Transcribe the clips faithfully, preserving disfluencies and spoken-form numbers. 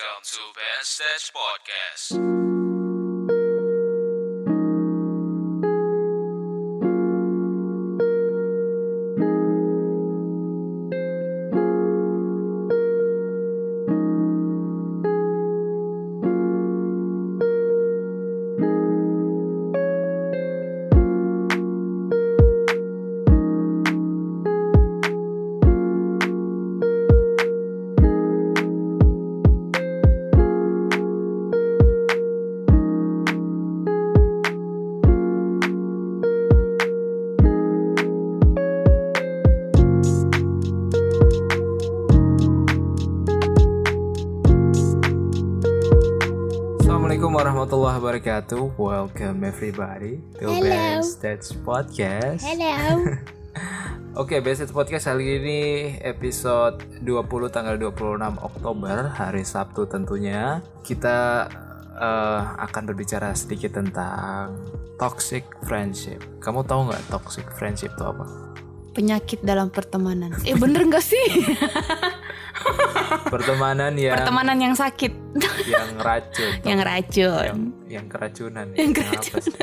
Welcome to Bandstage Podcast. Assalamualaikum warahmatullahi wabarakatuh. Welcome everybody to Bandstage Podcast. Hello. Oke, okay, Bandstage Podcast kali ini episode dua puluh tanggal dua puluh enam Oktober, hari Sabtu tentunya. Kita uh, akan berbicara sedikit tentang toxic friendship. Kamu tahu nggak toxic friendship itu apa? Penyakit dalam pertemanan. Eh bener nggak sih? Pertemanan yang Pertemanan yang sakit. Yang racun. Yang racun. Yang, yang keracunan. Yang keracunan.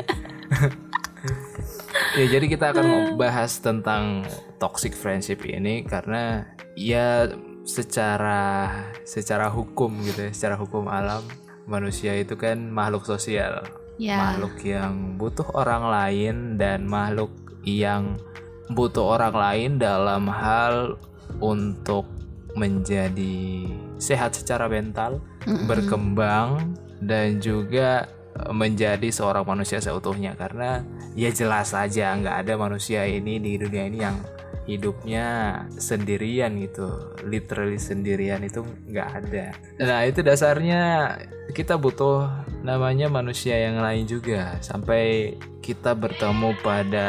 Ya, jadi kita akan membahas tentang toxic friendship ini karena ya secara secara hukum gitu ya, secara hukum alam manusia itu kan makhluk sosial. Ya. Makhluk yang butuh orang lain dan makhluk yang butuh orang lain dalam hal untuk menjadi sehat secara mental, mm-hmm. berkembang dan juga menjadi seorang manusia seutuhnya. Karena ya jelas saja nggak ada manusia ini di dunia ini yang hidupnya sendirian gitu, literally sendirian itu nggak ada. Nah itu dasarnya kita butuh namanya manusia yang lain juga sampai kita bertemu pada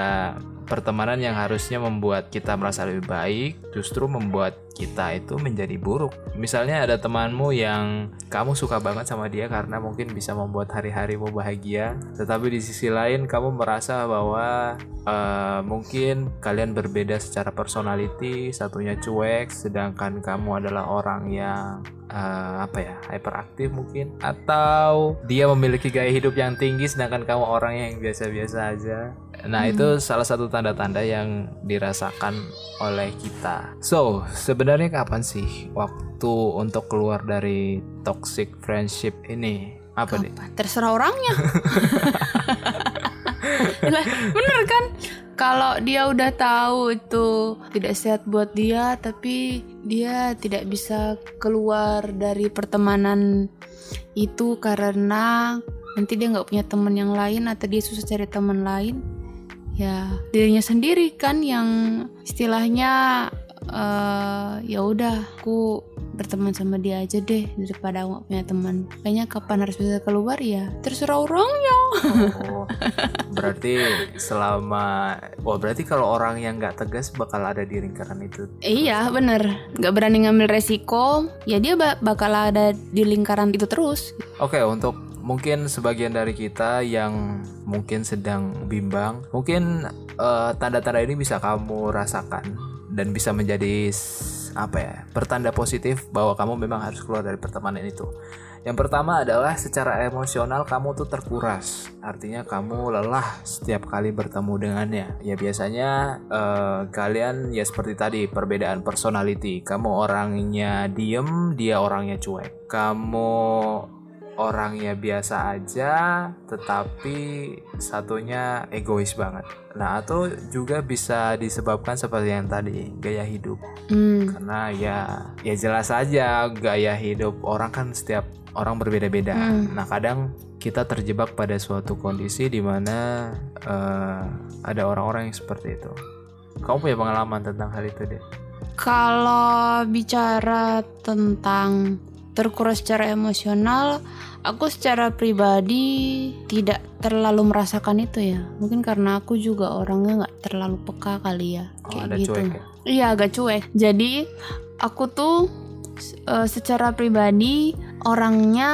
pertemanan yang harusnya membuat kita merasa lebih baik, justru membuat kita itu menjadi buruk. Misalnya ada temanmu yang kamu suka banget sama dia karena mungkin bisa membuat hari-harimu bahagia, tetapi di sisi lain kamu merasa bahwa uh, mungkin kalian berbeda secara personality, satunya cuek, sedangkan kamu adalah orang yang Uh, apa ya, hyperaktif mungkin, atau dia memiliki gaya hidup yang tinggi sedangkan kamu orang yang biasa-biasa aja. Nah hmm. itu salah satu tanda-tanda yang dirasakan oleh kita. So sebenarnya kapan sih waktu untuk keluar dari toxic friendship ini? Apa kapan? Deh? Terserah orangnya. Bener kan? Kalau dia udah tahu itu tidak sehat buat dia, tapi dia tidak bisa keluar dari pertemanan itu karena nanti dia nggak punya teman yang lain atau dia susah cari teman lain, ya dirinya sendiri kan yang istilahnya uh, ya udah aku berteman sama dia aja deh daripada nggak punya teman. Kayaknya kapan harus bisa keluar ya terserah orangnya. Oh, berarti selama wah berarti kalau orang yang nggak tegas bakal ada di lingkaran itu. Iya bener, nggak berani ngambil resiko ya dia bakal ada di lingkaran itu terus. Oke, untuk mungkin sebagian dari kita yang mungkin sedang bimbang, mungkin uh, tanda-tanda ini bisa kamu rasakan dan bisa menjadi apa ya, pertanda positif bahwa kamu memang harus keluar dari pertemanan itu. Yang pertama adalah secara emosional kamu tuh terkuras, artinya kamu lelah setiap kali bertemu dengannya. Ya biasanya eh, kalian ya seperti tadi, perbedaan personality. Kamu orangnya diem, dia orangnya cuek. Kamu orangnya biasa aja, tetapi satunya egois banget. Nah, atau juga bisa disebabkan seperti yang tadi, gaya hidup. Mm. Karena ya, ya jelas aja gaya hidup orang kan setiap orang berbeda-beda. Mm. Nah, kadang kita terjebak pada suatu kondisi di mana uh, ada orang-orang yang seperti itu. Kamu punya pengalaman tentang hal itu, deh? Kalau bicara tentang terkuras secara emosional, aku secara pribadi tidak terlalu merasakan itu ya. Mungkin karena aku juga orangnya gak terlalu peka kali ya. Kayak oh, ada gitu. Cuek ya? Iya agak cuek. Jadi aku tuh uh, secara pribadi orangnya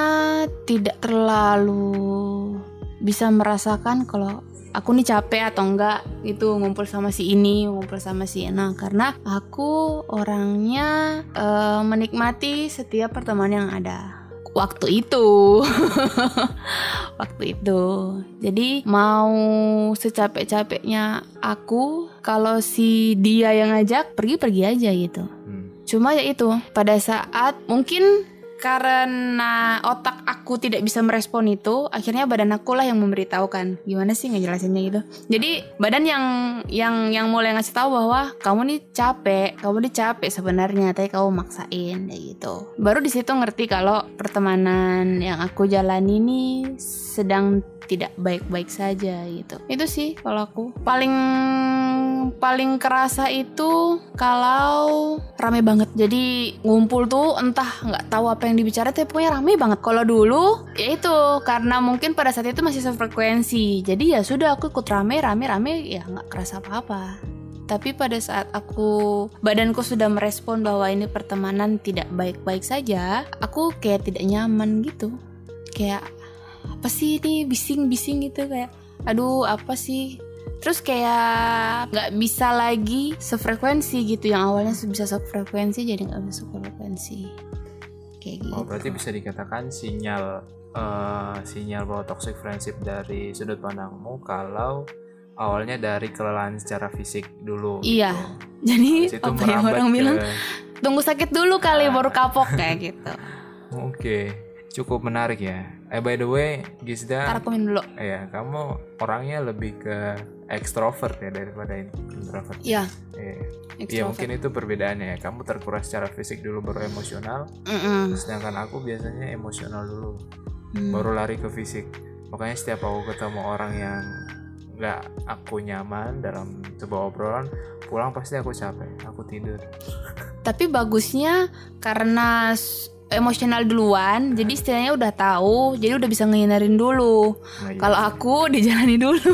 tidak terlalu bisa merasakan kalau aku nih capek atau enggak gitu, ngumpul sama si ini, ngumpul sama si Ena. Karena aku orangnya uh, menikmati setiap pertemanan yang ada. waktu itu. Waktu itu. Jadi mau secapek-capeknya aku, kalau si dia yang ngajak, pergi-pergi aja gitu. Hmm. Cuma ya itu, pada saat mungkin karena otak aku tidak bisa merespon itu, akhirnya badan aku lah yang memberitahukan. Gimana sih ngejelasinnya gitu. Jadi badan yang yang yang mulai ngasih tahu bahwa kamu nih capek, kamu nih capek sebenarnya, tapi kamu maksain kayak gitu. Baru di situ ngerti kalau pertemanan yang aku jalani ini sedang tidak baik-baik saja gitu. Itu sih kalau aku. Paling paling kerasa itu kalau rame banget. Jadi ngumpul tuh entah nggak tahu apa yang dibicarain, tapi pokoknya rame banget. Kalau dulu ya itu karena mungkin pada saat itu masih sefrekuensi. Jadi ya sudah aku ikut rame, rame, rame ya nggak kerasa apa-apa. Tapi pada saat aku badanku sudah merespon bahwa ini pertemanan tidak baik-baik saja, aku kayak tidak nyaman gitu. Kayak apa sih ini bising-bising gitu kayak aduh apa sih. Terus kayak gak bisa lagi sefrekuensi gitu. Yang awalnya bisa sefrekuensi jadi gak bisa sefrekuensi. Kayak gitu. Oh berarti bisa dikatakan sinyal uh, Sinyal bahwa toxic friendship dari sudut pandangmu kalau awalnya dari kelelahan secara fisik dulu. Iya gitu. Jadi apa yang orang ke... bilang tunggu sakit dulu kali ah. baru kapok kayak gitu. Oke okay. Cukup menarik ya. Eh by the way, Gisda. Ntar aku minum dulu. Iya, kamu orangnya lebih ke ekstrovert ya daripada introvert. Iya. Iya. Iya mungkin itu perbedaannya. Kamu terkuras secara fisik dulu baru emosional. Mm-mm. Sedangkan aku biasanya emosional dulu, mm. baru lari ke fisik. Makanya setiap aku ketemu orang yang nggak aku nyaman dalam sebuah obrolan, pulang pasti aku capek, aku tidur. Tapi bagusnya karena emosional duluan, jadi istilahnya udah tahu, jadi udah bisa ngehindarin dulu. Nah, iya. Kalau aku dijalani dulu,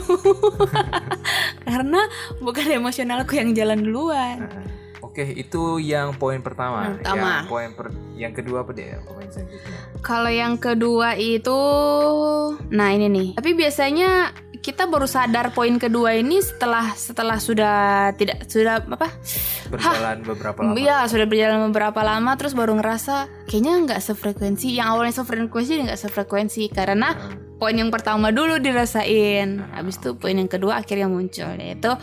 karena bukan emosional aku yang jalan duluan. Nah, oke, okay, itu yang poin pertama. Pertama. Yang poin per, yang kedua apa deh? Poin selanjutnya. Kalau yang kedua itu, nah ini nih. Tapi biasanya kita baru sadar poin kedua ini setelah setelah sudah tidak sudah apa berjalan Hah, beberapa lama. Iya, sudah berjalan beberapa lama terus baru ngerasa kayaknya enggak sefrekuensi. Yang awalnya sefrekuensi enggak sefrekuensi karena hmm. poin yang pertama dulu dirasain. Hmm. Habis itu poin yang kedua akhirnya muncul, yaitu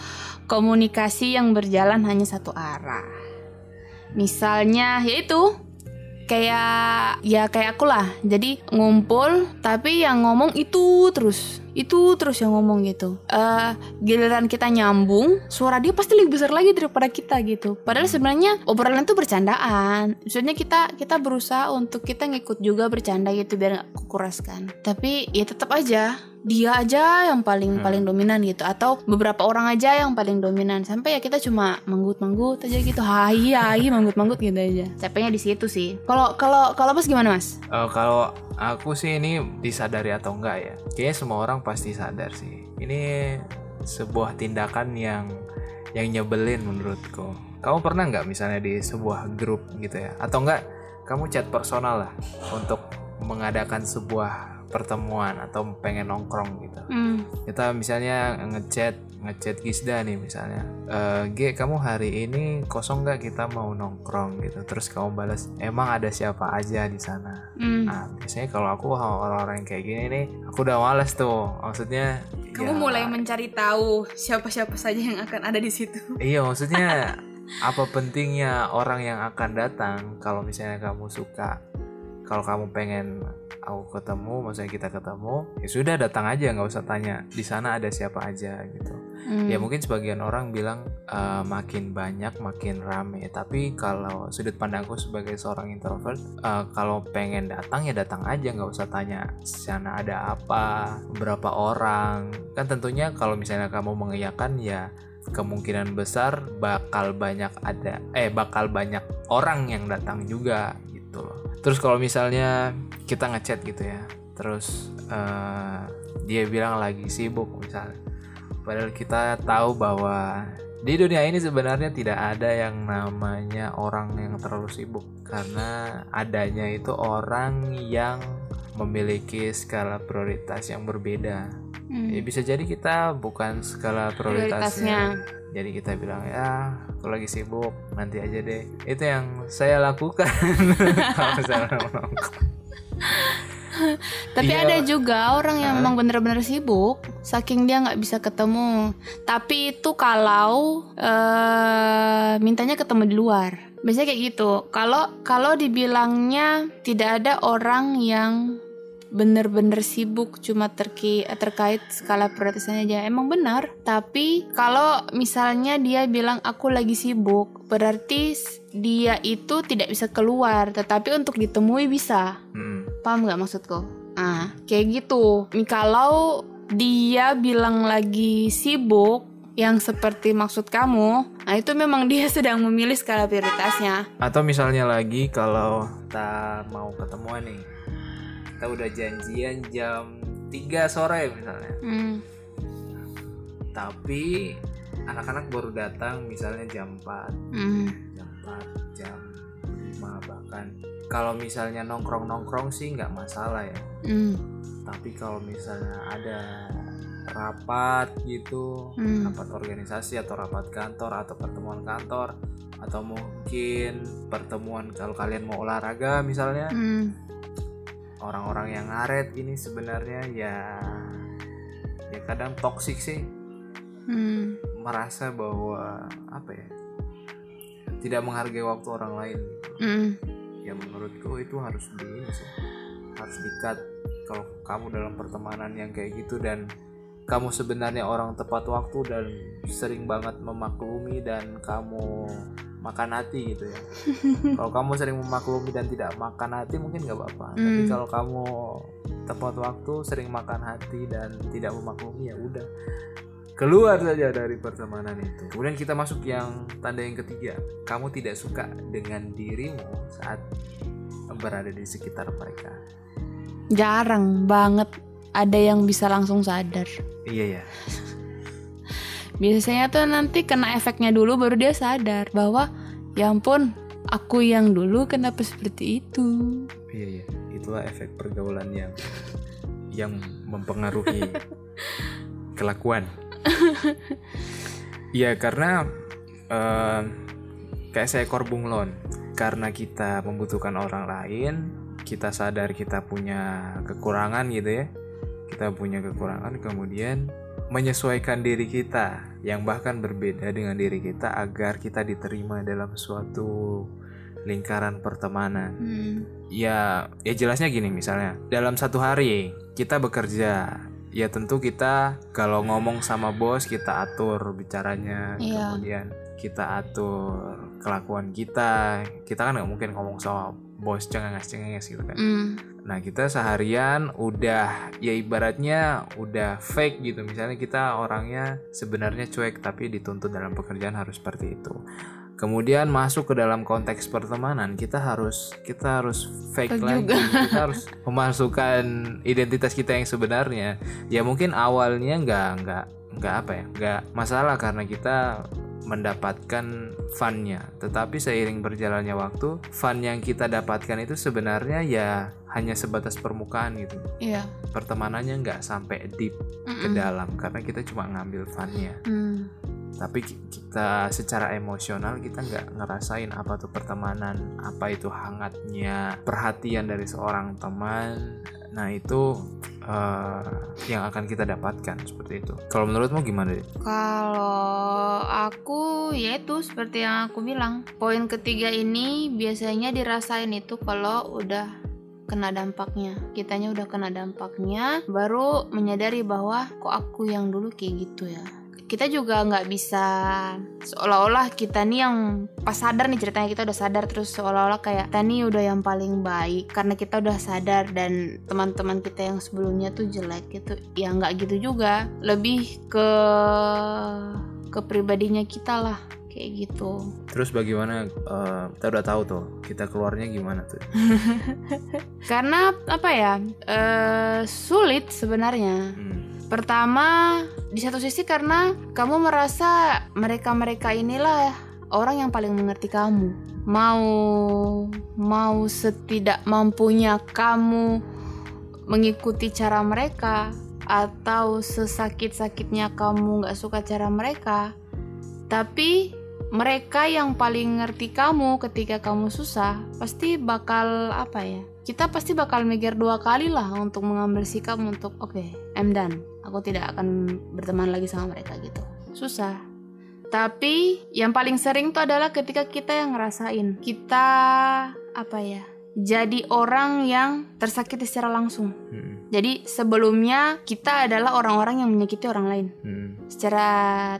komunikasi yang berjalan hanya satu arah. Misalnya yaitu kayak ya kayak aku lah, jadi ngumpul tapi yang ngomong itu terus itu terus yang ngomong gitu. Uh, giliran kita nyambung, suara dia pasti lebih besar lagi daripada kita gitu. Padahal sebenarnya obrolan itu bercandaan. Maksudnya kita kita berusaha untuk kita ngikut juga bercanda gitu biar nggak kukuraskan. Tapi ya tetap aja dia aja yang paling hmm. paling dominan gitu, atau beberapa orang aja yang paling dominan sampai ya kita cuma manggut-manggut aja gitu, hai hai manggut-manggut gitu aja. Capeknya di situ sih. Kalau kalau kalau Mas gimana Mas? Uh, kalau aku sih ini disadari atau enggak ya? Kayaknya semua orang pasti sadar sih. Ini sebuah tindakan yang yang nyebelin menurutku. Kamu pernah nggak misalnya di sebuah grup gitu ya? Atau nggak kamu chat personal lah untuk mengadakan sebuah pertemuan atau pengen nongkrong gitu. Mm. Kita misalnya ngechat, ngechat Gisda nih misalnya. E, G, kamu hari ini kosong nggak, kita mau nongkrong gitu. Terus kamu balas, emang ada siapa aja di sana? Mm. Nah, biasanya kalau aku orang-orang kayak gini nih, aku udah malas tuh. Maksudnya kamu ya, mulai mencari tahu siapa-siapa saja yang akan ada di situ. Iya, maksudnya apa pentingnya orang yang akan datang kalau misalnya kamu suka. Kalau kamu pengen aku ketemu, maksudnya kita ketemu, ya sudah datang aja, nggak usah tanya di sana ada siapa aja gitu. Hmm. Ya mungkin sebagian orang bilang e, makin banyak makin rame. Tapi kalau sudut pandangku sebagai seorang introvert, e, kalau pengen datang ya datang aja, nggak usah tanya sana ada apa, berapa orang. Kan tentunya kalau misalnya kamu mengiyakan ya, kemungkinan besar bakal banyak ada, eh bakal banyak orang yang datang juga gitu loh. Terus kalau misalnya kita ngechat gitu ya, terus uh, dia bilang lagi sibuk misalnya, padahal kita tahu bahwa di dunia ini sebenarnya tidak ada yang namanya orang yang terlalu sibuk, karena adanya itu orang yang memiliki skala prioritas yang berbeda. Hmm. Ya bisa jadi kita bukan skala prioritasnya. prioritasnya. Jadi kita bilang ya aku lagi sibuk, nanti aja deh. Itu yang saya lakukan. Tapi iya, ada juga orang yang uh. emang bener-bener sibuk, saking dia gak bisa ketemu. Tapi itu kalau uh, mintanya ketemu di luar. Biasanya kayak gitu. Kalau kalau dibilangnya tidak ada orang yang bener-bener sibuk cuma terki, terkait skala prioritasnya aja. Emang benar. Tapi kalau misalnya dia bilang aku lagi sibuk, berarti dia itu tidak bisa keluar, tetapi untuk ditemui bisa. hmm. Paham gak maksudku? Ah, kayak gitu. Kalau dia bilang lagi sibuk yang seperti maksud kamu, nah itu memang dia sedang memilih skala prioritasnya. Atau misalnya lagi kalau kita mau ketemuan nih, kita udah janjian jam tiga sore misalnya, mm. tapi anak-anak baru datang misalnya jam empat, mm. jam empat, jam lima bahkan. Kalau misalnya nongkrong-nongkrong sih nggak masalah ya, mm. tapi kalau misalnya ada rapat gitu, mm. rapat organisasi atau rapat kantor atau pertemuan kantor, atau mungkin pertemuan kalau kalian mau olahraga misalnya, mm. orang-orang yang ngaret ini sebenarnya ya ya kadang toksik sih. hmm. Merasa bahwa apa ya, tidak menghargai waktu orang lain. hmm. Ya menurutku itu harus di sih, harus di-cut. Kalau kamu dalam pertemanan yang kayak gitu dan kamu sebenarnya orang tepat waktu dan sering banget memaklumi dan kamu makan hati gitu ya. Kalau kamu sering memaklumi dan tidak makan hati mungkin gak apa-apa. mm. Tapi kalau kamu tepat waktu, sering makan hati dan tidak memaklumi, ya udah keluar saja dari pertemanan itu. Kemudian kita masuk yang tanda yang ketiga, kamu tidak suka dengan dirimu saat berada di sekitar mereka. Jarang banget ada yang bisa langsung sadar. Iya ya. Biasanya tuh nanti kena efeknya dulu baru dia sadar bahwa ya ampun, aku yang dulu kenapa seperti itu. Iya, iya. Itulah efek pergaulan yang yang mempengaruhi kelakuan. Iya, karena uh, kayak seekor bunglon, karena kita membutuhkan orang lain, kita sadar kita punya kekurangan gitu ya. Kita punya kekurangan, kemudian menyesuaikan diri kita yang bahkan berbeda dengan diri kita agar kita diterima dalam suatu lingkaran pertemanan. hmm. Ya, ya jelasnya gini, misalnya dalam satu hari kita bekerja, ya tentu kita kalau ngomong sama bos kita atur bicaranya, yeah. kemudian kita atur kelakuan kita. Kita kan nggak mungkin ngomong sama bos cengenges-cengenges gitu kan. mm. Nah kita seharian udah, ya ibaratnya udah fake gitu. Misalnya kita orangnya sebenarnya cuek tapi dituntut dalam pekerjaan harus seperti itu. Kemudian masuk ke dalam konteks pertemanan, kita harus kita harus fake lagi. Kita harus memasukkan identitas kita yang sebenarnya. Ya mungkin awalnya nggak nggak nggak apa ya nggak masalah karena kita mendapatkan fun-nya. Tetapi seiring berjalannya waktu, fun yang kita dapatkan itu sebenarnya ya hanya sebatas permukaan gitu. Iya. Pertemanannya nggak sampai deep Mm-mm. ke dalam karena kita cuma ngambil fun-nya. Mm. Tapi kita secara emosional kita nggak ngerasain apa tuh pertemanan, apa itu hangatnya perhatian dari seorang teman. Nah itu uh, yang akan kita dapatkan seperti itu. Kalau menurutmu gimana deh? Kalau aku ya itu seperti yang aku bilang, poin ketiga ini biasanya dirasain itu kalau udah kena dampaknya. Kitanya udah kena dampaknya baru menyadari bahwa kok aku yang dulu kayak gitu ya. Kita juga nggak bisa seolah-olah kita nih yang pas sadar nih ceritanya, kita udah sadar terus seolah-olah kayak kita nih udah yang paling baik karena kita udah sadar dan teman-teman kita yang sebelumnya tuh jelek gitu. Ya nggak gitu juga, lebih ke ke pribadinya kita lah kayak gitu. Terus bagaimana uh, kita udah tahu tuh kita keluarnya gimana tuh? Karena apa ya, uh, sulit sebenarnya. hmm. Pertama, di satu sisi karena kamu merasa mereka-mereka inilah orang yang paling mengerti kamu. Mau mau setidak mampunya kamu mengikuti cara mereka atau sesakit-sakitnya kamu gak suka cara mereka, tapi mereka yang paling ngerti kamu ketika kamu susah pasti bakal apa ya, kita pasti bakal mikir dua kali lah untuk mengambil sikap untuk oke, okay, I'm done, aku tidak akan berteman lagi sama mereka gitu. Susah. Tapi yang paling sering tuh adalah ketika kita yang ngerasain, kita apa ya, jadi orang yang tersakiti secara langsung. Hmm. Jadi sebelumnya kita adalah orang-orang yang menyakiti orang lain hmm. secara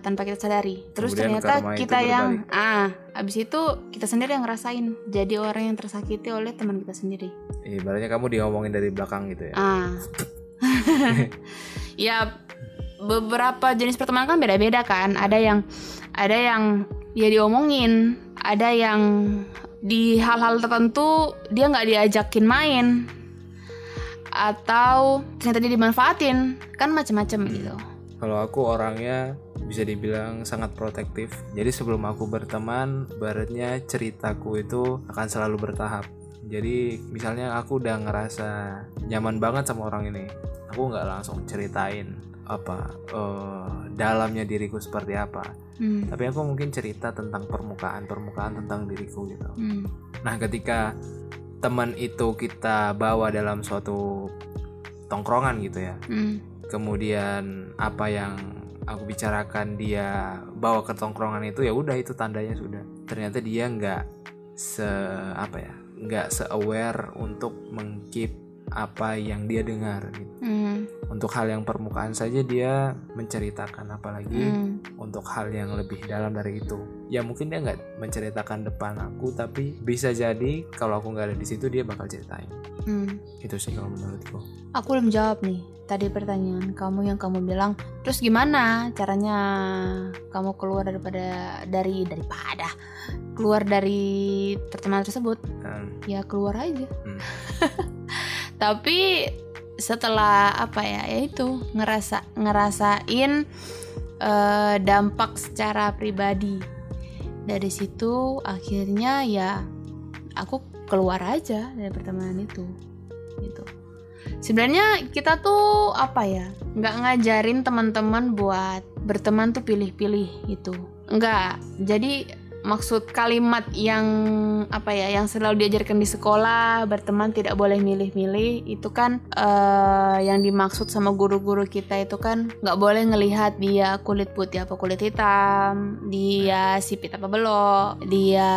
tanpa kita sadari. Terus kemudian ternyata kita yang ah, abis itu kita sendiri yang ngerasain jadi orang yang tersakiti oleh teman kita sendiri. Ibaratnya kamu diomongin dari belakang gitu ya. Ah. Ya, beberapa jenis pertemanan kan beda-beda kan. Ada yang ada yang dia diomongin, ada yang di hal-hal tertentu dia gak diajakin main, atau ternyata dia dimanfaatin, kan macam-macam gitu. Kalau aku orangnya bisa dibilang sangat protektif. Jadi sebelum aku berteman, baratnya ceritaku itu akan selalu bertahap. Jadi misalnya aku udah ngerasa nyaman banget sama orang ini, aku gak langsung ceritain apa uh, dalamnya diriku seperti apa, hmm. tapi aku mungkin cerita tentang permukaan-permukaan tentang diriku gitu. Hmm. Nah, ketika teman itu kita bawa dalam suatu tongkrongan gitu ya, hmm. kemudian apa yang aku bicarakan dia bawa ke tongkrongan itu, ya udah itu tandanya sudah ternyata dia nggak se apa ya nggak se-aware untuk meng-keep apa yang dia dengar gitu. mm. Untuk hal yang permukaan saja dia menceritakan, apalagi mm. untuk hal yang lebih dalam dari itu. Ya mungkin dia nggak menceritakan depan aku, tapi bisa jadi kalau aku nggak ada di situ dia bakal ceritain. mm. Itu sih kalau menurutku. Aku belum jawab nih tadi pertanyaan kamu yang kamu bilang, terus gimana caranya kamu keluar daripada dari daripada keluar dari pertemanan tersebut? mm. Ya keluar aja. mm. Tapi setelah apa ya, ya itu ngerasa ngerasain uh, dampak secara pribadi. Dari situ akhirnya ya aku keluar aja dari pertemanan itu gitu. Sebenarnya kita tuh apa ya, nggak ngajarin teman-teman buat berteman tuh pilih-pilih gitu. Enggak, jadi maksud kalimat yang apa ya, yang selalu diajarkan di sekolah, berteman tidak boleh milih-milih, itu kan uh, yang dimaksud sama guru-guru kita itu kan nggak boleh ngelihat dia kulit putih apa kulit hitam, dia sipit apa belok, dia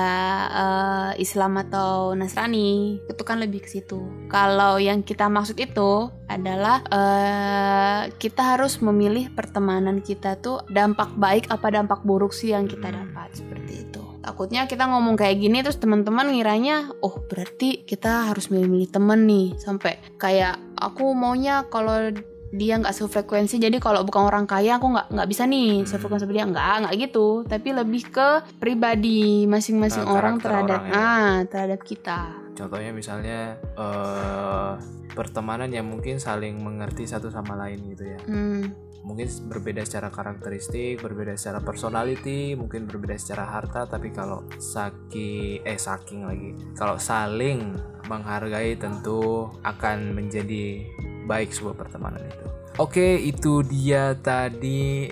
uh, Islam atau Nasrani, itu kan lebih ke situ. Kalau yang kita maksud itu adalah uh, kita harus memilih pertemanan kita tuh dampak baik apa dampak buruk sih yang kita dapat seperti itu. Takutnya kita ngomong kayak gini terus teman-teman ngiranya, oh berarti kita harus milih-milih temen nih, sampai kayak aku maunya kalau dia nggak sefrekuensi, jadi kalau bukan orang kaya aku nggak nggak bisa nih sefrekuensi dia, nggak nggak gitu, tapi lebih ke pribadi masing-masing nah, orang terhadap orang ya. ah terhadap kita. Contohnya misalnya uh, pertemanan yang mungkin saling mengerti satu sama lain gitu ya. Hmm. Mungkin berbeda secara karakteristik, berbeda secara personality, mungkin berbeda secara harta, tapi kalau saking eh saking lagi kalau saling menghargai tentu akan menjadi baik sebuah pertemanan itu. Oke, itu dia tadi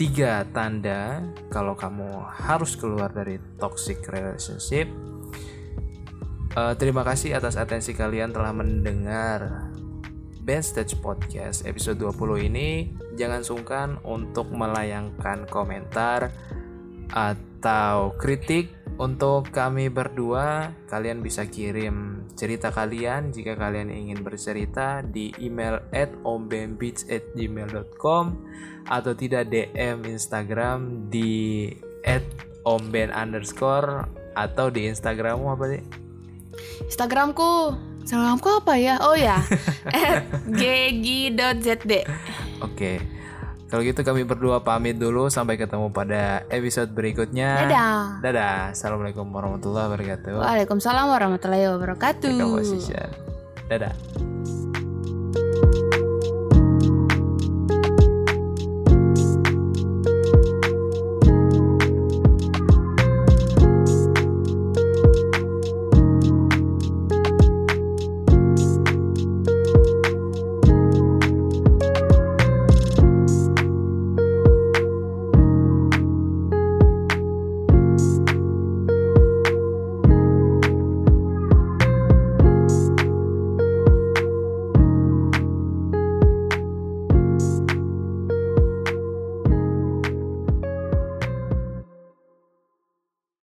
tiga tanda kalau kamu harus keluar dari toxic relationship. Uh, terima kasih atas atensi kalian telah mendengar Backstage Podcast episode dua puluh ini. Jangan sungkan untuk melayangkan komentar atau kritik untuk kami berdua. Kalian bisa kirim cerita kalian jika kalian ingin bercerita di email at ombembeach at gmail dot com, atau tidak D M Instagram di at omben underscore, atau di Instagrammu apa sih? Instagramku Instagramku apa ya? Oh ya, at gegi dot z d. Oke, kalau gitu kami berdua pamit dulu. Sampai ketemu pada episode berikutnya. Dadah. Dadah. Assalamualaikum warahmatullahi wabarakatuh. Waalaikumsalam warahmatullahi wabarakatuh. Dadah.